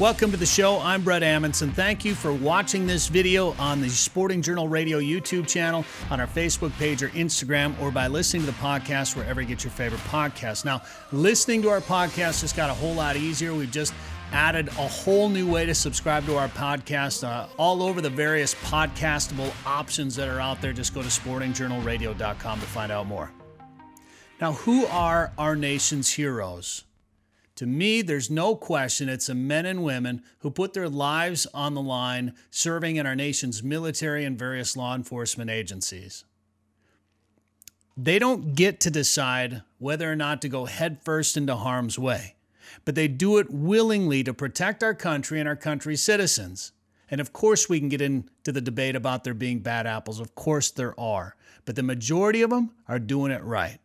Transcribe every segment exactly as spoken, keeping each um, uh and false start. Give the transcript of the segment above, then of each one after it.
Welcome to the show. I'm Brett Amundson. Thank you for watching this video on the Sporting Journal Radio YouTube channel, on our Facebook page or Instagram, or by listening to the podcast wherever you get your favorite podcast. Now, listening to our podcast just got a whole lot easier. We've just added a whole new way to subscribe to our podcast, uh, all over the various podcastable options that are out there. Just go to sporting journal radio dot com to find out more. Now, who are our nation's heroes? To me, there's no question it's the men and women who put their lives on the line serving in our nation's military and various law enforcement agencies. They don't get to decide whether or not to go headfirst into harm's way, but they do it willingly to protect our country and our country's citizens. And of course, we can get into the debate about there being bad apples. Of course there are. But the majority of them are doing it right.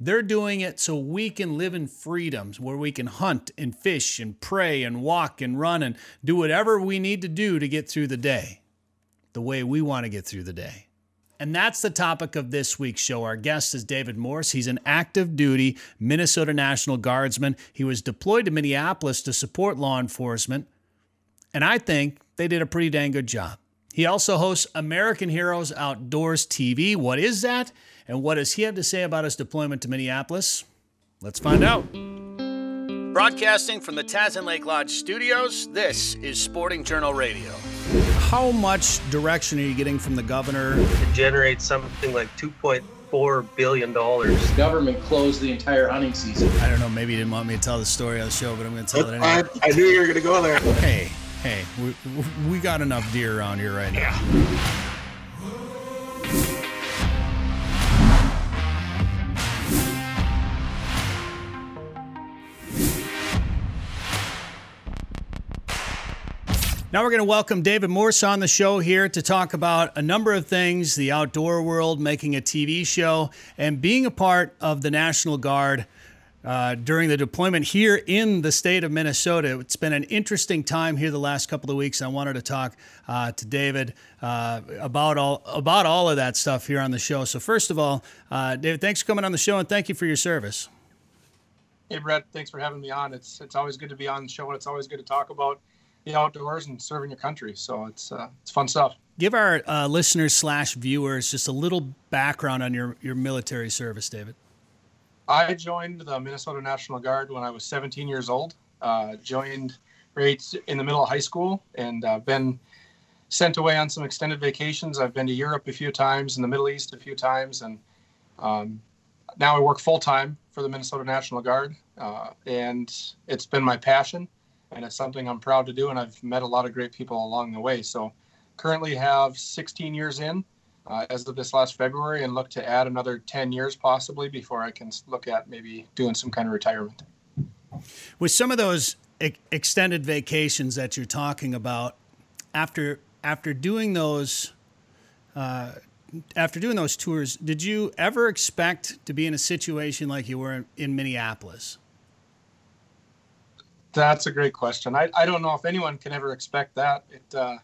They're doing it so we can live in freedoms where we can hunt and fish and pray and walk and run and do whatever we need to do to get through the day the way we want to get through the day. And that's the topic of this week's show. Our guest is David Morse. He's an active duty Minnesota National Guardsman. He was deployed to Minneapolis to support law enforcement, and I think they did a pretty dang good job. He also hosts American Heroes Outdoors T V. What is that? And what does he have to say about his deployment to Minneapolis? Let's find out. Broadcasting from the Tazin Lake Lodge studios, this is Sporting Journal Radio. How much direction are you getting from the governor? It generates something like two point four billion dollars. The government closed the entire hunting season. I don't know, maybe you didn't want me to tell the story on the show, but I'm going to tell it anyway. I, I knew you were going to go there. Hey, hey, we, we got enough deer around here right now. Yeah. Now we're going to welcome David Morse on the show here to talk about a number of things, the outdoor world, making a T V show, and being a part of the National Guard uh, during the deployment here in the state of Minnesota. It's been an interesting time here the last couple of weeks. I wanted to talk uh, to David uh, about all about all of that stuff here on the show. So first of all, uh, David, thanks for coming on the show, and thank you for your service. Hey, Brett, thanks for having me on. It's, it's always good to be on the show, and it's always good to talk about the outdoors and serving your country. So it's uh, it's fun stuff. Give our uh, listeners slash viewers just a little background on your, your military service, David. I joined the Minnesota National Guard when I was seventeen years old. Uh, joined right in the middle of high school, and uh, been sent away on some extended vacations. I've been to Europe a few times, in the Middle East a few times, and um, now I work full-time for the Minnesota National Guard, uh, and it's been my passion. And it's something I'm proud to do, and I've met a lot of great people along the way. So currently have sixteen years in uh, as of this last February, and look to add another ten years possibly before I can look at maybe doing some kind of retirement. With some of those e- extended vacations that you're talking about, after after doing those uh, after doing those tours, did you ever expect to be in a situation like you were in, in Minneapolis? That's a great question. I, I don't know if anyone can ever expect that. It uh,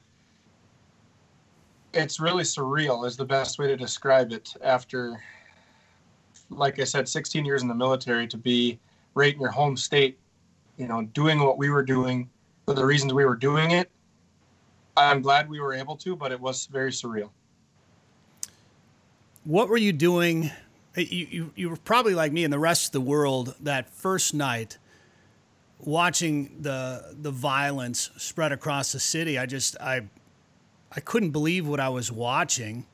it's really surreal is the best way to describe it. After, like I said, sixteen years in the military, to be right in your home state, you know, doing what we were doing for the reasons we were doing it. I'm glad we were able to, but it was very surreal. What were you doing? You, you, you were probably like me and the rest of the world that first night, watching the the violence spread across the city. I just, I, I couldn't believe what I was watching,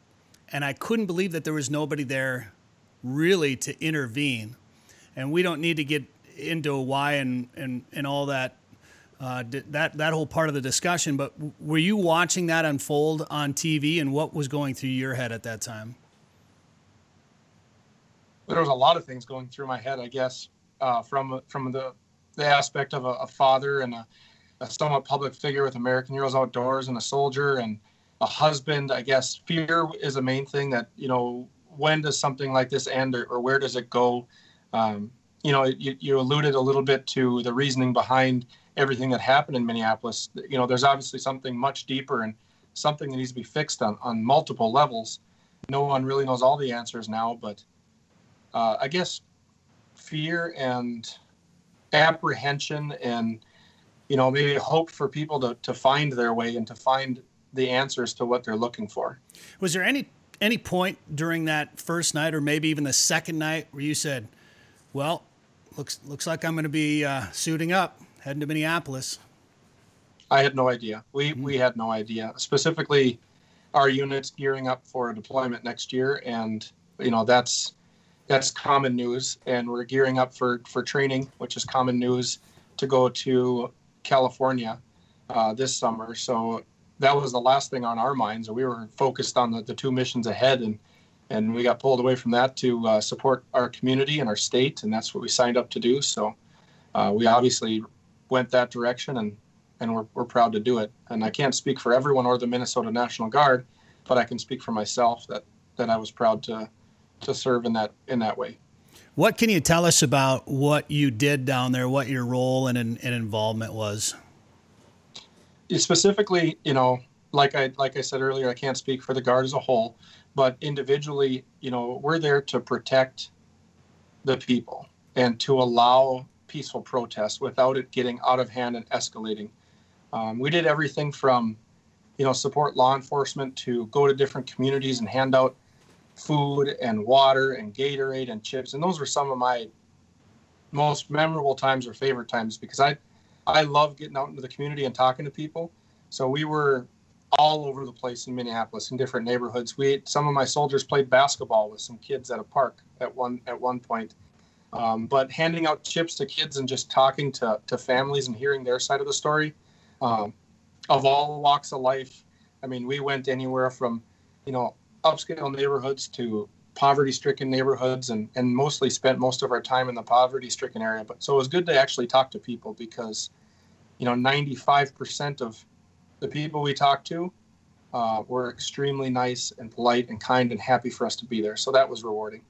and I couldn't believe that there was nobody there really to intervene. And we don't need to get into why and, and, and all that, uh, that, that whole part of the discussion, but were you watching that unfold on T V, and what was going through your head at that time? There was a lot of things going through my head, I guess, uh, from, from the, the aspect of a, a father and a, a somewhat public figure with American Heroes Outdoors, and a soldier and a husband. I guess fear is a main thing that, you know, when does something like this end, or, or where does it go? Um, you know, you, you alluded a little bit to the reasoning behind everything that happened in Minneapolis. You know, there's obviously something much deeper and something that needs to be fixed on, on multiple levels. No one really knows all the answers now, but uh, I guess fear and apprehension and you know, maybe hope for people to, to find their way and to find the answers to what they're looking for. Was there any any point during that first night or maybe even the second night where you said, well, looks looks like I'm going to be uh, suiting up, heading to Minneapolis? I had no idea. We mm-hmm. we had no idea. Specifically, our unit's gearing up for a deployment next year, and, you know, that's that's common news. And we're gearing up for, for training, which is common news, to go to California uh, this summer. So that was the last thing on our minds. We were focused on the, the two missions ahead, and, and we got pulled away from that to uh, support our community and our state, and that's what we signed up to do. So uh, we obviously went that direction, and, and we're, we're proud to do it. And I can't speak for everyone or the Minnesota National Guard, but I can speak for myself that, that I was proud to, to serve in that, in that way. What can you tell us about what you did down there, what your role and, and involvement was? Specifically, you know, like I like I said earlier, I can't speak for the Guard as a whole, but individually, you know, we're there to protect the people and to allow peaceful protest without it getting out of hand and escalating. Um, we did everything from, you know, support law enforcement to go to different communities and hand out food and water and Gatorade and chips. And those were some of my most memorable times or favorite times, because I, I love getting out into the community and talking to people. So we were all over the place in Minneapolis in different neighborhoods. We, some of my soldiers played basketball with some kids at a park at one, at one point. Um, but handing out chips to kids and just talking to, to families and hearing their side of the story, um, of all walks of life. I mean, we went anywhere from, you know, upscale neighborhoods to poverty-stricken neighborhoods, and, and mostly spent most of our time in the poverty-stricken area. But so it was good to actually talk to people, because, you know, ninety-five percent of the people we talked to uh, were extremely nice and polite and kind and happy for us to be there. So that was rewarding.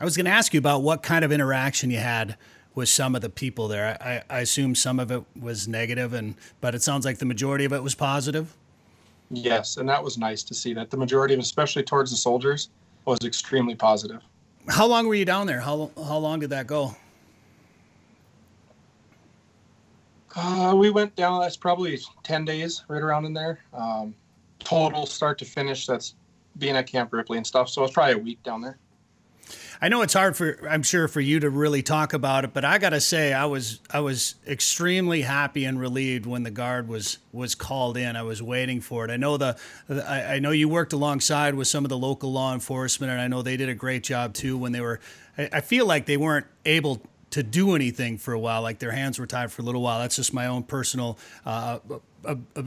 I was going to ask you about what kind of interaction you had with some of the people there. I, I assume some of it was negative, and but it sounds like the majority of it was positive. Yes, and that was nice to see that. The majority of, especially towards the soldiers, was extremely positive. How long were you down there? How how long did that go? Uh, we went down, that's probably ten days, right around in there. Um, total start to finish, that's being at Camp Ripley and stuff. So it was probably a week down there. I know it's hard for, I'm sure, for you to really talk about it, but I got to say I was I was extremely happy and relieved when the Guard was was called in. I was waiting for it. I know the I, I know you worked alongside with some of the local law enforcement, and I know they did a great job too when they were, I, I feel like they weren't able to do anything for a while, like their hands were tied for a little while. That's just my own personal uh,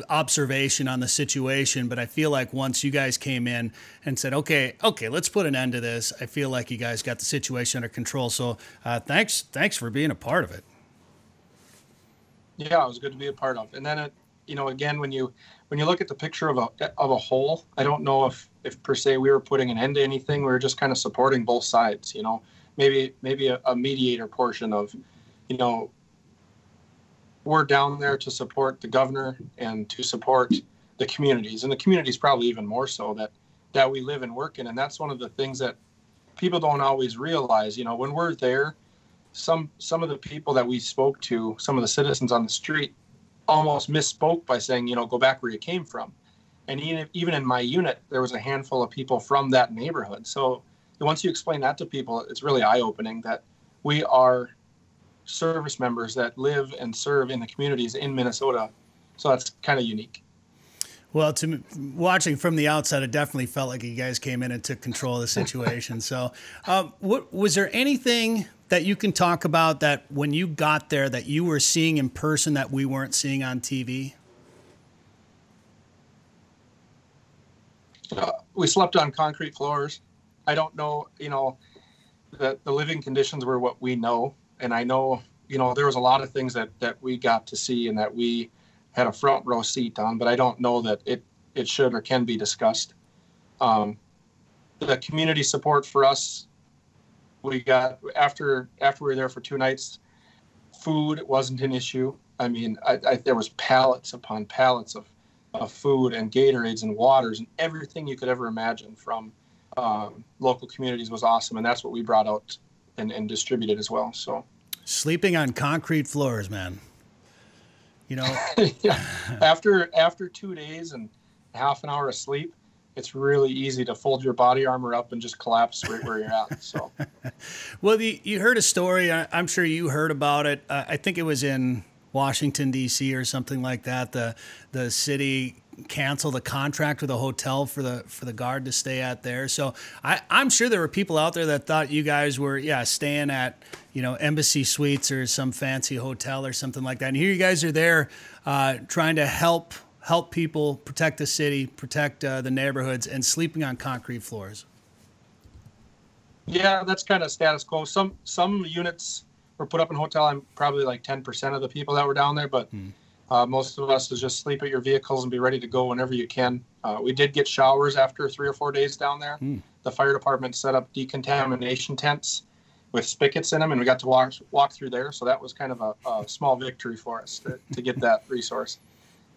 observation on the situation. But I feel like once you guys came in and said, okay, okay, let's put an end to this, I feel like you guys got the situation under control. So uh, thanks, thanks for being a part of it. Yeah, it was good to be a part of. And then, it, you know, again, when you when you look at the picture of a of a whole, I don't know if, if per se we were putting an end to anything. We were just kind of supporting both sides, you know. Maybe maybe a, a mediator portion of, you know, we're down there to support the governor and to support the communities. And the communities probably even more so that, that we live and work in. And that's one of the things that people don't always realize. You know, when we're there, some some of the people that we spoke to, some of the citizens on the street, almost misspoke by saying, you know, go back where you came from. And even, even in my unit, there was a handful of people from that neighborhood. So once you explain that to people, it's really eye-opening that we are service members that live and serve in the communities in Minnesota. So that's kind of unique. Well, to me, watching from the outside, it definitely felt like you guys came in and took control of the situation. So um, what, was there anything that you can talk about that when you got there that you were seeing in person that we weren't seeing on T V? Uh, we slept on concrete floors. I don't know, you know, that the living conditions were what we know. And I know, you know, there was a lot of things that, that we got to see and that we had a front row seat on, but I don't know that it, it should or can be discussed. Um, the community support for us, we got, after after we were there for two nights, food wasn't an issue. I mean, I, I, there was pallets upon pallets of, of food and Gatorades and waters and everything you could ever imagine from Um, local communities was awesome, and that's what we brought out and, and distributed as well. So, sleeping on concrete floors, man. you know. yeah. After after two days and half an hour of sleep, it's really easy to fold your body armor up and just collapse right where you're at. So, well, the, you heard a story. I, I'm sure you heard about it. Uh, I think it was in Washington, D C or something like that. The the city canceled a contract with a hotel for the for the guard to stay at there. So I, I'm sure there were people out there that thought you guys were, yeah, staying at, you know, Embassy Suites or some fancy hotel or something like that. And here you guys are there uh, trying to help help people, protect the city, protect uh, the neighborhoods, and sleeping on concrete floors. Yeah, that's kind of status quo. Some some units were put up in hotel. I'm probably like ten percent of the people that were down there, but hmm. uh, most of us is just sleep at your vehicles and be ready to go whenever you can. Uh, we did get showers after three or four days down there. Hmm. The fire department set up decontamination tents with spigots in them, and we got to walk, walk through there. So that was kind of a, a small victory for us to, to get that resource.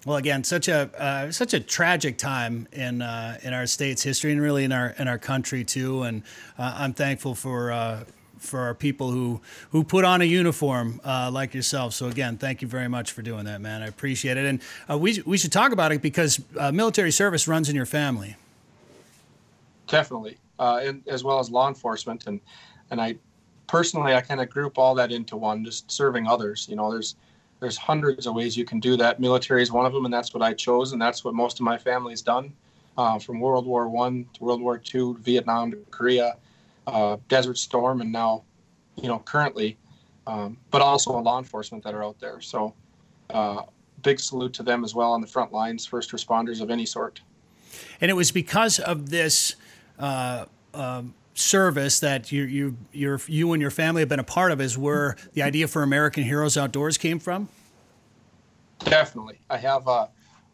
Well, again, such a uh, such a tragic time in uh, in our state's history, and really in our in our country too. And uh, I'm thankful for uh, for our people who who put on a uniform uh, like yourself. So again, thank you very much for doing that, man. I appreciate it. And uh, we we should talk about it because uh, military service runs in your family. Definitely, uh, and as well as law enforcement, and and I personally I kind of group all that into one, just serving others. You know, there's. There's hundreds of ways you can do that. Military is one of them, and that's what I chose, and that's what most of my family's done, uh, from World War One to World War Two, Vietnam to Korea, uh, Desert Storm, and now, you know, currently, um, but also law enforcement that are out there. So uh, big salute to them as well on the front lines, first responders of any sort. And it was because of this uh, um service that you you your you and your family have been a part of is where the idea for American Heroes Outdoors came from? Definitely. I have uh,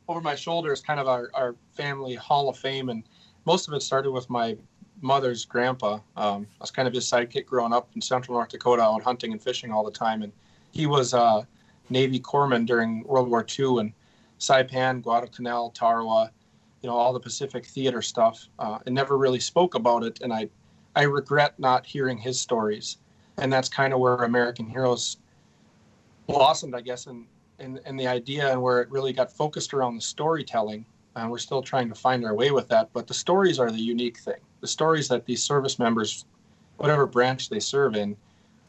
over my shoulder is kind of our, our family Hall of Fame, and most of it started with my mother's grandpa. Um, I was kind of his sidekick growing up in central North Dakota, out hunting and fishing all the time, and he was a uh, Navy corpsman during World War Two, and Saipan, Guadalcanal, Tarawa, you know, all the Pacific Theater stuff, uh, and never really spoke about it, and I I regret not hearing his stories. And that's kind of where American Heroes blossomed, I guess, and in, in, in the idea and where it really got focused around the storytelling. And we're still trying to find our way with that. But the stories are the unique thing. The stories that these service members, whatever branch they serve in,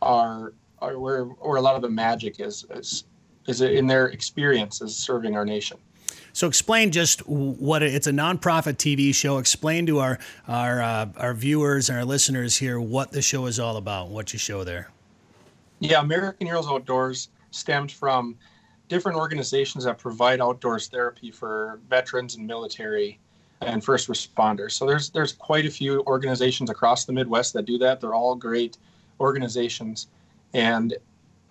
are are where, where a lot of the magic is, is, is in their experiences serving our nation. So explain just what it, it's a nonprofit T V show. Explain to our our uh, our viewers and our listeners here what the show is all about, what you show there. Yeah, American Heroes Outdoors stemmed from different organizations that provide outdoors therapy for veterans and military and first responders. So there's there's quite a few organizations across the Midwest that do that. They're all great organizations, and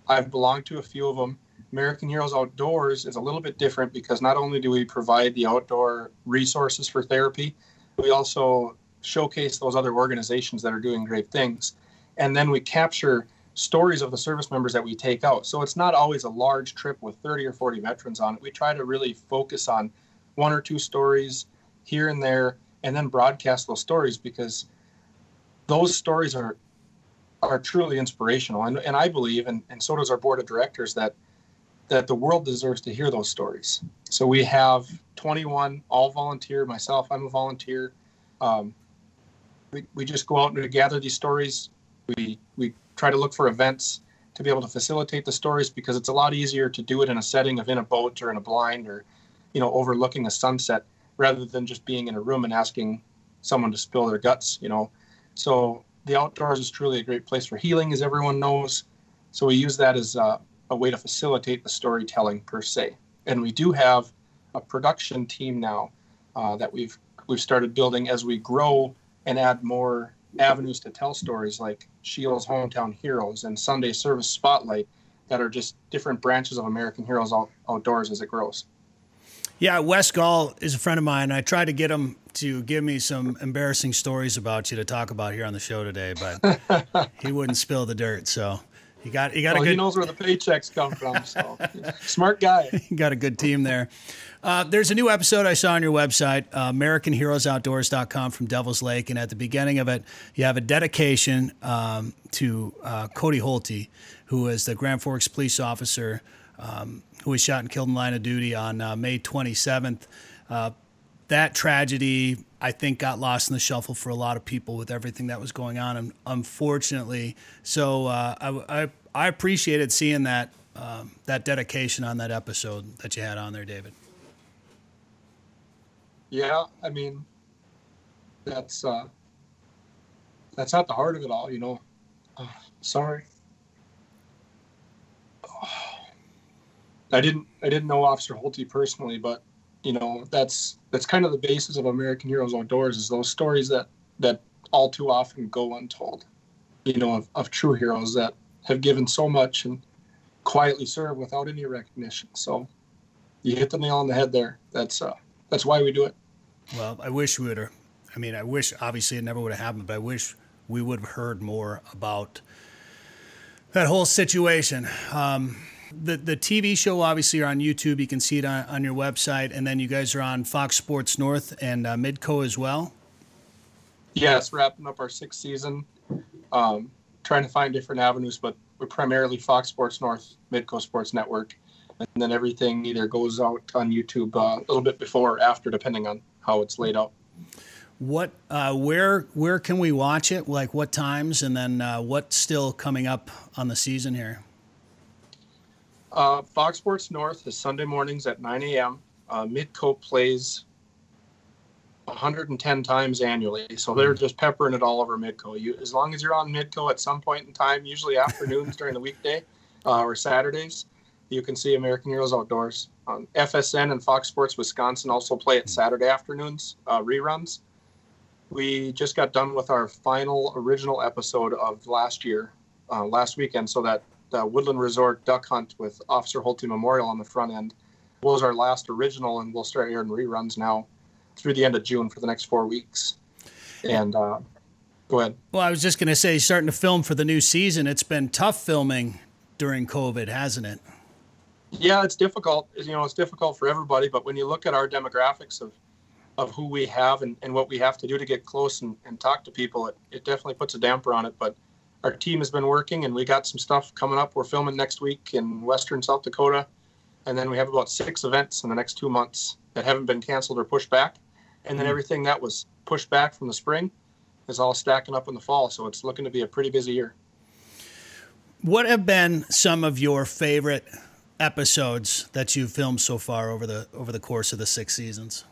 I've belonged to a few of them. American Heroes Outdoors is a little bit different because not only do we provide the outdoor resources for therapy, we also showcase those other organizations that are doing great things. And then we capture stories of the service members that we take out. So it's not always a large trip with thirty or forty veterans on it. We try to really focus on one or two stories here and there and then broadcast those stories because those stories are are truly inspirational. And, and I believe, and, and so does our board of directors, that that the world deserves to hear those stories. So we have twenty-one all volunteer, myself, I'm a volunteer. Um, we, we just go out and we gather these stories. We, we try to look for events to be able to facilitate the stories because it's a lot easier to do it in a setting of in a boat or in a blind or, you know, overlooking a sunset rather than just being in a room and asking someone to spill their guts, you know? So the outdoors is truly a great place for healing, as everyone knows. So we use that as uh a way to facilitate the storytelling per se. And we do have a production team now uh, that we've we've started building as we grow and add more avenues to tell stories like Scheels Hometown Heroes and Sunday Service Spotlight that are just different branches of American Heroes out, Outdoors as it grows. Yeah, Wes Gall is a friend of mine. I tried to get him to give me some embarrassing stories about you to talk about here on the show today, but he wouldn't spill the dirt, so... You got, you got well, a good, he knows where the paychecks come from, so smart guy. You got a good team there. Uh, there's a new episode I saw on your website, uh, American Heroes Outdoors dot com from Devil's Lake, and at the beginning of it, you have a dedication um, to uh, Cody Holty, who is the Grand Forks police officer um, who was shot and killed in line of duty on uh, May twenty-seventh. Uh, that tragedy, I think, got lost in the shuffle for a lot of people with everything that was going on, and unfortunately. So uh, I, I, I appreciated seeing that um, that dedication on that episode that you had on there, David. Yeah, I mean, that's uh, that's at the heart of it all, you know. Oh, sorry, oh, I didn't I didn't know Officer Holty personally, but you know, that's that's kind of the basis of American Heroes Outdoors, is those stories that that all too often go untold, you know, of, of true heroes that have given so much and quietly served without any recognition. So you hit the nail on the head there. That's uh, that's why we do it. Well, I wish we would have. I mean, I wish, obviously it never would have happened, but I wish we would have heard more about that whole situation. Um, the the T V show, obviously, are on YouTube. You can see it on, on your website. And then you guys are on Fox Sports North and uh, Midco as well. Yes, wrapping up our sixth season, um, trying to find different avenues, but we're primarily Fox Sports North, Midco Sports Network. And then everything either goes out on YouTube uh, a little bit before or after, depending on how it's laid out. What, uh, where, where can we watch it? Like what times, and then uh, what's still coming up on the season here? Uh, Fox Sports North is Sunday mornings at nine a.m. Uh, Midco plays one hundred ten times annually, so they're just peppering it all over Midco. You, as long as you're on Midco at some point in time, usually afternoons during the weekday uh, or Saturdays, you can see American Heroes Outdoors. Um, F S N and Fox Sports Wisconsin also play it Saturday afternoons, uh, reruns. We just got done with our final original episode of last year, uh, last weekend. So that uh, Woodland Resort duck hunt with Officer Holty Memorial on the front end was our last original, and we'll start airing reruns now through the end of June for the next four weeks. And uh, go ahead. Well, I was just going to say, starting to film for the new season, it's been tough filming during COVID, hasn't it? Yeah, it's difficult. You know, it's difficult for everybody. But when you look at our demographics of of who we have and, and what we have to do to get close and, and talk to people, it, it definitely puts a damper on it. But our team has been working, and we got some stuff coming up. We're filming next week in western South Dakota, and then we have about six events in the next two months that haven't been canceled or pushed back. And then everything that was pushed back from the spring is all stacking up in the fall, so it's looking to be a pretty busy year. What have been some of your favorite episodes that you've filmed so far over the over the course of the six seasons?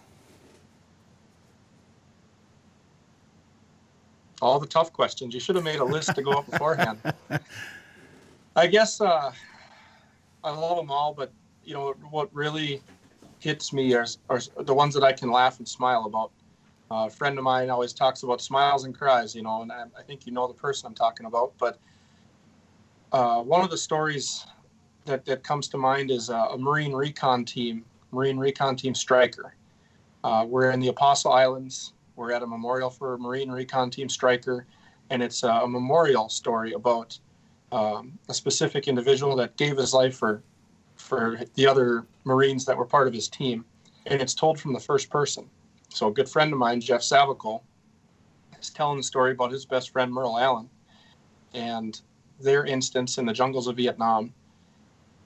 All the tough questions. You should have made a list to go up beforehand. I guess uh, I love them all, but you know what really hits me are, are the ones that I can laugh and smile about. Uh, a friend of mine always talks about smiles and cries, you know, and I, I think you know the person I'm talking about. But uh, one of the stories that, that comes to mind is uh, a Marine Recon Team, Marine Recon Team Striker. Uh, we're in the Apostle Islands. We're at a memorial for Marine Recon Team Striker, and it's a memorial story about um, a specific individual that gave his life for for the other Marines that were part of his team, and it's told from the first person. So a good friend of mine, Jeff Savicle, is telling the story about his best friend, Merle Allen, and their instance in the jungles of Vietnam,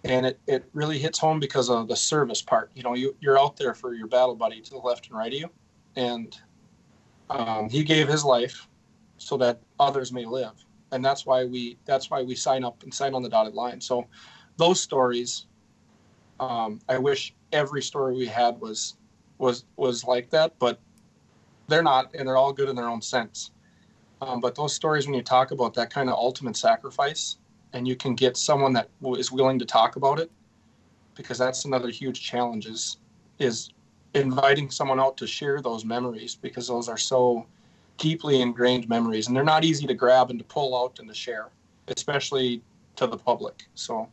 and it, it really hits home because of the service part. You know, you, you're out there for your battle buddy to the left and right of you, and Um, he gave his life so that others may live, and that's why we that's why we sign up and sign on the dotted line. So those stories, um, I wish every story we had was was was like that, but they're not, and they're all good in their own sense. Um, but those stories, when you talk about that kind of ultimate sacrifice, and you can get someone that is willing to talk about it, because that's another huge challenge is is inviting someone out to share those memories, because those are so deeply ingrained memories, and they're not easy to grab and to pull out and to share, especially to the public. So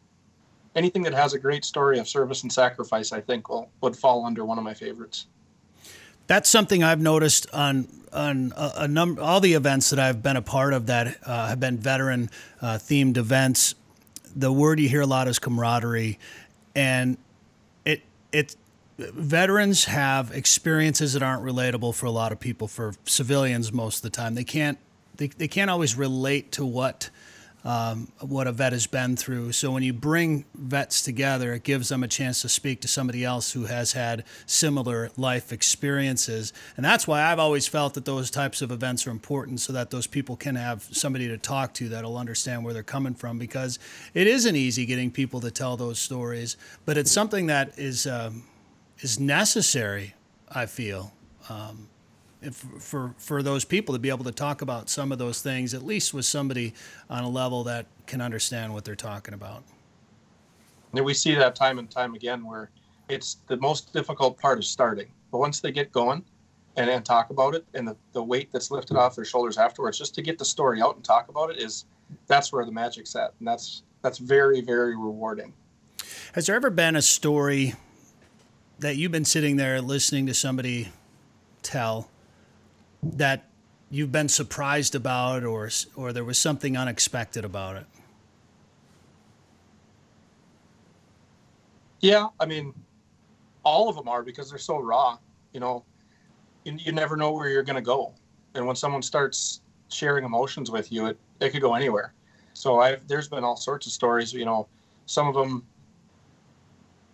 anything that has a great story of service and sacrifice, I think will, would fall under one of my favorites. That's something I've noticed on on a, a number, all the events that I've been a part of that uh, have been veteran uh, themed events. The word you hear a lot is camaraderie, and it, it's, veterans have experiences that aren't relatable for a lot of people, for civilians most of the time. They can't they, they can't always relate to what um, what a vet has been through. So when you bring vets together, it gives them a chance to speak to somebody else who has had similar life experiences. And that's why I've always felt that those types of events are important, so that those people can have somebody to talk to that'll understand where they're coming from, because it isn't easy getting people to tell those stories, but it's something that is um, is necessary, I feel, um, if, for for those people to be able to talk about some of those things, at least with somebody on a level that can understand what they're talking about. And we see that time and time again, where it's the most difficult part is starting. But once they get going and, and talk about it, and the, the weight that's lifted off their shoulders afterwards, just to get the story out and talk about it, is that's where the magic's at. And that's that's very, very rewarding. Has there ever been a story that you've been sitting there listening to somebody tell that you've been surprised about, or or there was something unexpected about it? Yeah, I mean, all of them are, because they're so raw. You know, you, you never know where you're going to go. And when someone starts sharing emotions with you, it, it could go anywhere. So I've, there's been all sorts of stories, you know, some of them,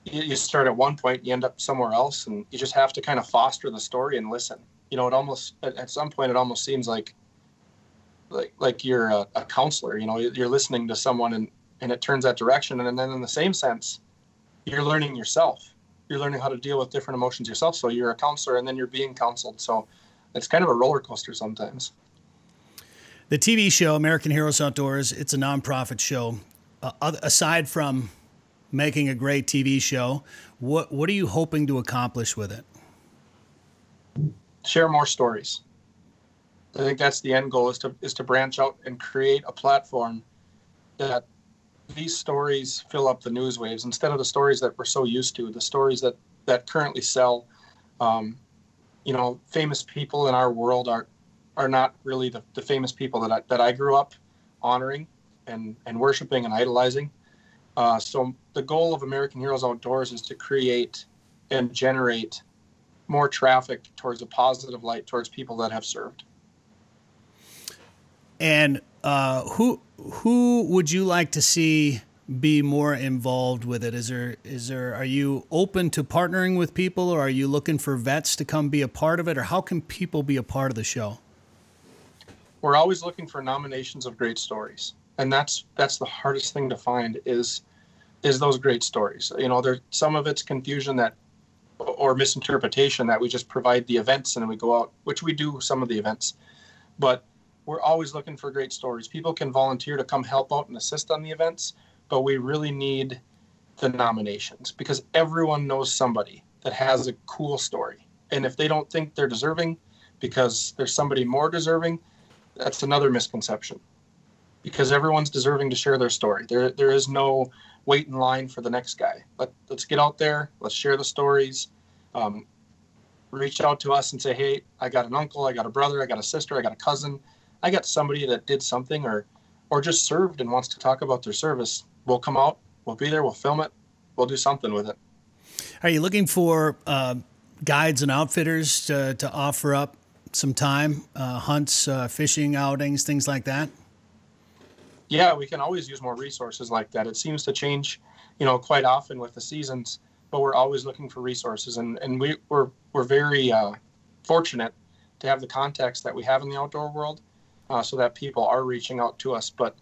you start at one point, you end up somewhere else, and you just have to kind of foster the story and listen. You know, it almost, at some point, it almost seems like, like, like you're a, a counselor, you know, you're listening to someone and, and it turns that direction. And then in the same sense, you're learning yourself. You're learning how to deal with different emotions yourself. So you're a counselor, and then you're being counseled. So it's kind of a roller coaster sometimes. The T V show, American Heroes Outdoors, it's a nonprofit show. Uh, aside from making a great T V show, what what are you hoping to accomplish with it? Share more stories. I think that's the end goal, is to is to branch out and create a platform that these stories fill up the news waves, instead of the stories that we're so used to, the stories that that currently sell. Um, you know, famous people in our world are are not really the, the famous people that I, that I grew up honoring and and worshiping and idolizing. Uh, so the goal of American Heroes Outdoors is to create and generate more traffic towards a positive light, towards people that have served. And uh, who who would you like to see be more involved with it? Is there is there are you open to partnering with people, or are you looking for vets to come be a part of it, or how can people be a part of the show? We're always looking for nominations of great stories. And that's that's the hardest thing to find is is those great stories. You know, there some of it's confusion that or misinterpretation that we just provide the events and then we go out, which we do some of the events. But we're always looking for great stories. People can volunteer to come help out and assist on the events, but we really need the nominations, because everyone knows somebody that has a cool story. And if they don't think they're deserving because there's somebody more deserving, that's another misconception. Because everyone's deserving to share their story. There, there is no wait in line for the next guy. Let, let's get out there. Let's share the stories. Um, reach out to us and say, hey, I got an uncle, I got a brother, I got a sister, I got a cousin. I got somebody that did something or, or just served and wants to talk about their service. We'll come out. We'll be there. We'll film it. We'll do something with it. Are you looking for uh, guides and outfitters to, to offer up some time, uh, hunts, uh, fishing outings, things like that? Yeah, we can always use more resources like that. It seems to change, you know, quite often with the seasons, but we're always looking for resources. And, and we, we're we're very uh, fortunate to have the contacts that we have in the outdoor world, uh, so that people are reaching out to us. But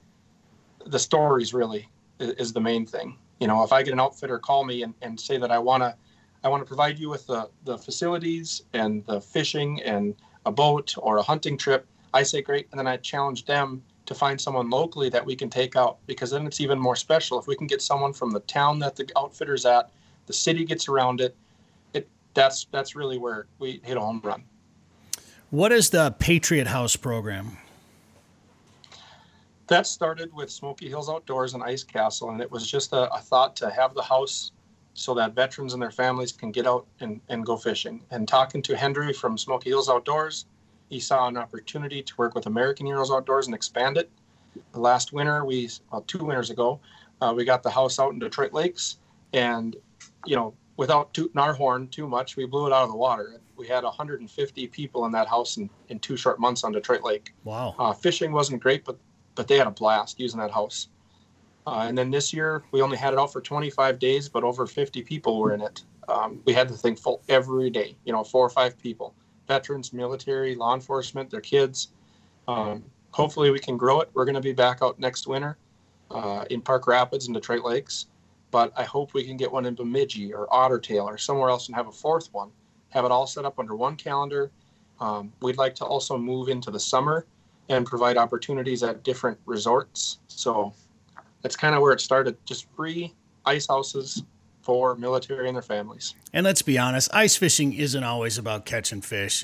the stories really is, is the main thing. You know, if I get an outfitter call me and, and say that I want to I want to provide you with the, the facilities and the fishing and a boat or a hunting trip, I say, great. And then I challenge them to find someone locally that we can take out, because then it's even more special. If we can get someone from the town that the outfitter's at, the city gets around it, it that's that's really where we hit a home run. What is the Patriot House program? That started with Smoky Hills Outdoors and Ice Castle, and it was just a, a thought to have the house so that veterans and their families can get out and, and go fishing. And talking to Henry from Smoky Hills Outdoors, he saw an opportunity to work with American Heroes Outdoors and expand it. The last winter, we well, two winters ago, uh, we got the house out in Detroit Lakes, and you know, without tooting our horn too much, we blew it out of the water. We had one hundred fifty people in that house in, in two short months on Detroit Lake. Wow! Uh, fishing wasn't great, but but they had a blast using that house. Uh, and then this year, we only had it out for twenty-five days, but over fifty people were in it. Um, we had the thing full every day, you know, four or five people, veterans, military, law enforcement, their kids. Um, hopefully we can grow it. We're going to be back out next winter uh, in Park Rapids and Detroit Lakes, but I hope we can get one in Bemidji or Otter Tail or somewhere else and have a fourth one, have it all set up under one calendar. Um, we'd like to also move into the summer and provide opportunities at different resorts. So that's kind of where it started, just free ice houses for military and their families. And let's be honest, ice fishing isn't always about catching fish.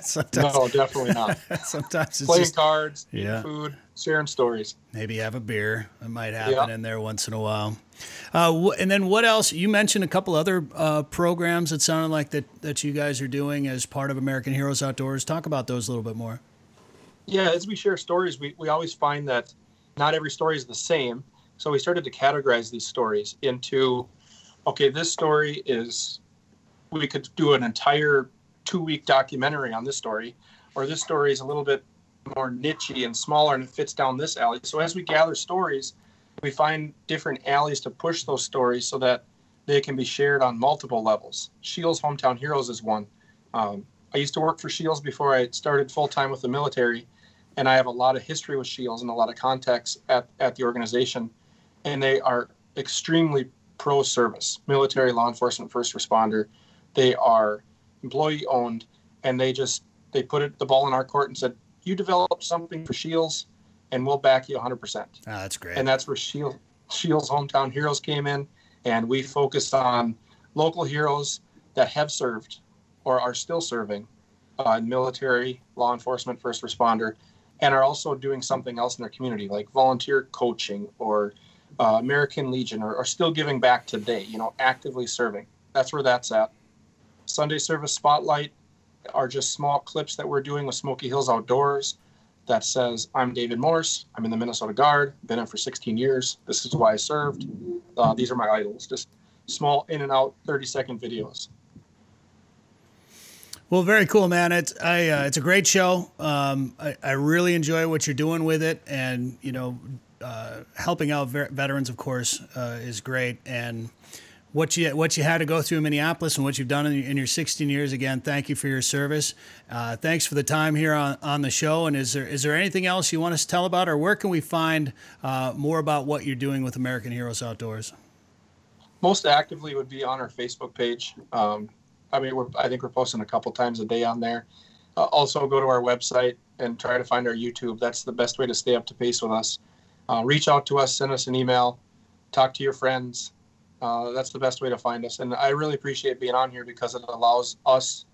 Sometimes, no, definitely not. Sometimes it's playing just, cards, yeah. food, sharing stories. Maybe have a beer. It might happen yeah. in there once in a while. Uh, wh- and then what else? You mentioned a couple other uh, programs that sounded like that, that you guys are doing as part of American Heroes Outdoors. Talk about those a little bit more. Yeah, as we share stories, we, we always find that not every story is the same. So we started to categorize these stories into... Okay, this story is, we could do an entire two-week documentary on this story, or this story is a little bit more nichey and smaller, and it fits down this alley. So as we gather stories, we find different alleys to push those stories so that they can be shared on multiple levels. Scheels Hometown Heroes is one. Um, I used to work for Scheels before I started full-time with the military, and I have a lot of history with Scheels and a lot of contacts at, at the organization, and they are extremely pro service, military, law enforcement, first responder. They are employee owned, and they just, they put it, the ball in our court and said, you develop something for Scheels and we'll back you one hundred percent. Oh, that's great. And that's where Scheels, Scheels Hometown Heroes came in, and we focused on local heroes that have served or are still serving uh, military, law enforcement, first responder, and are also doing something else in their community, like volunteer coaching or Uh, American Legion, or, or still giving back today, you know, actively serving. That's where that's at. Sunday Service Spotlight are just small clips that we're doing with Smoky Hills Outdoors that says, I'm David Morse, I'm in the Minnesota Guard, been in for sixteen years, this is why I served, uh, these are my idols. Just small in and out thirty second videos. Well, very cool, man. It's I. Uh, it's a great show. Um, I, I really enjoy what you're doing with it, and you know, uh, helping out ver- veterans, of course, uh, is great. And what you what you had to go through in Minneapolis and what you've done in, in your sixteen years, again, thank you for your service. Uh, thanks for the time here on, on the show. And is there is there anything else you want us to tell about, or where can we find uh, more about what you're doing with American Heroes Outdoors? Most actively would be on our Facebook page. Um, I mean, we're, I think we're posting a couple times a day on there. Uh, also, go to our website and try to find our YouTube. That's the best way to stay up to pace with us. Uh, reach out to us, send us an email, talk to your friends. Uh, that's the best way to find us. And I really appreciate being on here because it allows us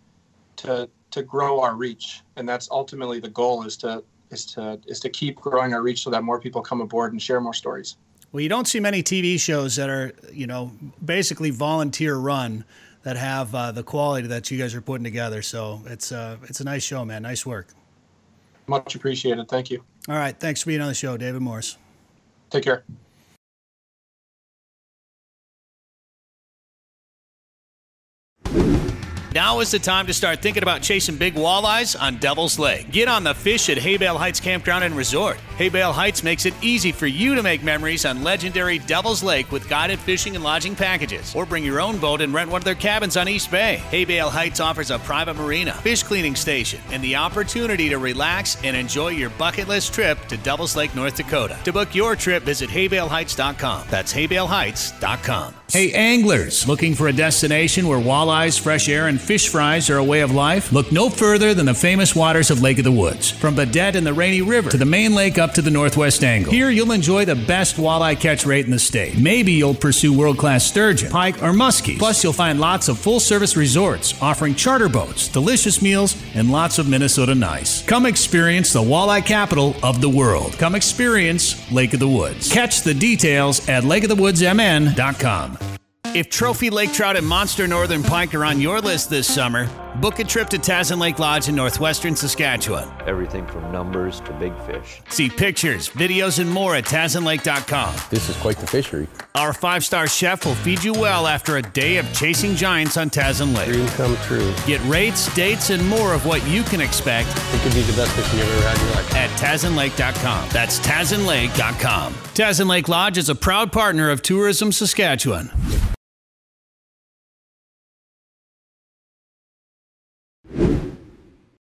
to to grow our reach. And that's ultimately the goal, is to is to is to keep growing our reach so that more people come aboard and share more stories. Well, you don't see many T V shows that are, you know, basically volunteer run, that have uh, the quality that you guys are putting together. So it's uh, it's a nice show, man. Nice work. Much appreciated. Thank you. All right. Thanks for being on the show, David Morse. Take care. Now is the time to start thinking about chasing big walleyes on Devil's Lake. Get on the fish at Hay Bale Heights Campground and Resort. Hay Bale Heights makes it easy for you to make memories on legendary Devil's Lake with guided fishing and lodging packages. Or bring your own boat and rent one of their cabins on East Bay. Hay Bale Heights offers a private marina, fish cleaning station, and the opportunity to relax and enjoy your bucket list trip to Devil's Lake, North Dakota. To book your trip, visit hay bale heights dot com. That's hay bale heights dot com. Hey, anglers, looking for a destination where walleyes, fresh air, and fish fries are a way of life? Look no further than the famous waters of Lake of the Woods. From Baudette and the Rainy River to the main lake up to the Northwest Angle. Here you'll enjoy the best walleye catch rate in the state. Maybe you'll pursue world-class sturgeon, pike, or muskies. Plus, you'll find lots of full-service resorts offering charter boats, delicious meals, and lots of Minnesota nice. Come experience the walleye capital of the world. Come experience Lake of the Woods. Catch the details at lake of the woods m n dot com. If trophy lake trout and monster northern pike are on your list this summer, book a trip to Tazin Lake Lodge in northwestern Saskatchewan. Everything from numbers to big fish. See pictures, videos, and more at Tazin Lake dot com. This is quite the fishery. Our five-star chef will feed you well after a day of chasing giants on Tazin Lake. Dream come true. Get rates, dates, and more of what you can expect. It could be the best fishing you've ever had in your life. At Tazin Lake dot com. That's Tazin Lake dot com. Tazin Lake Lodge is a proud partner of Tourism Saskatchewan.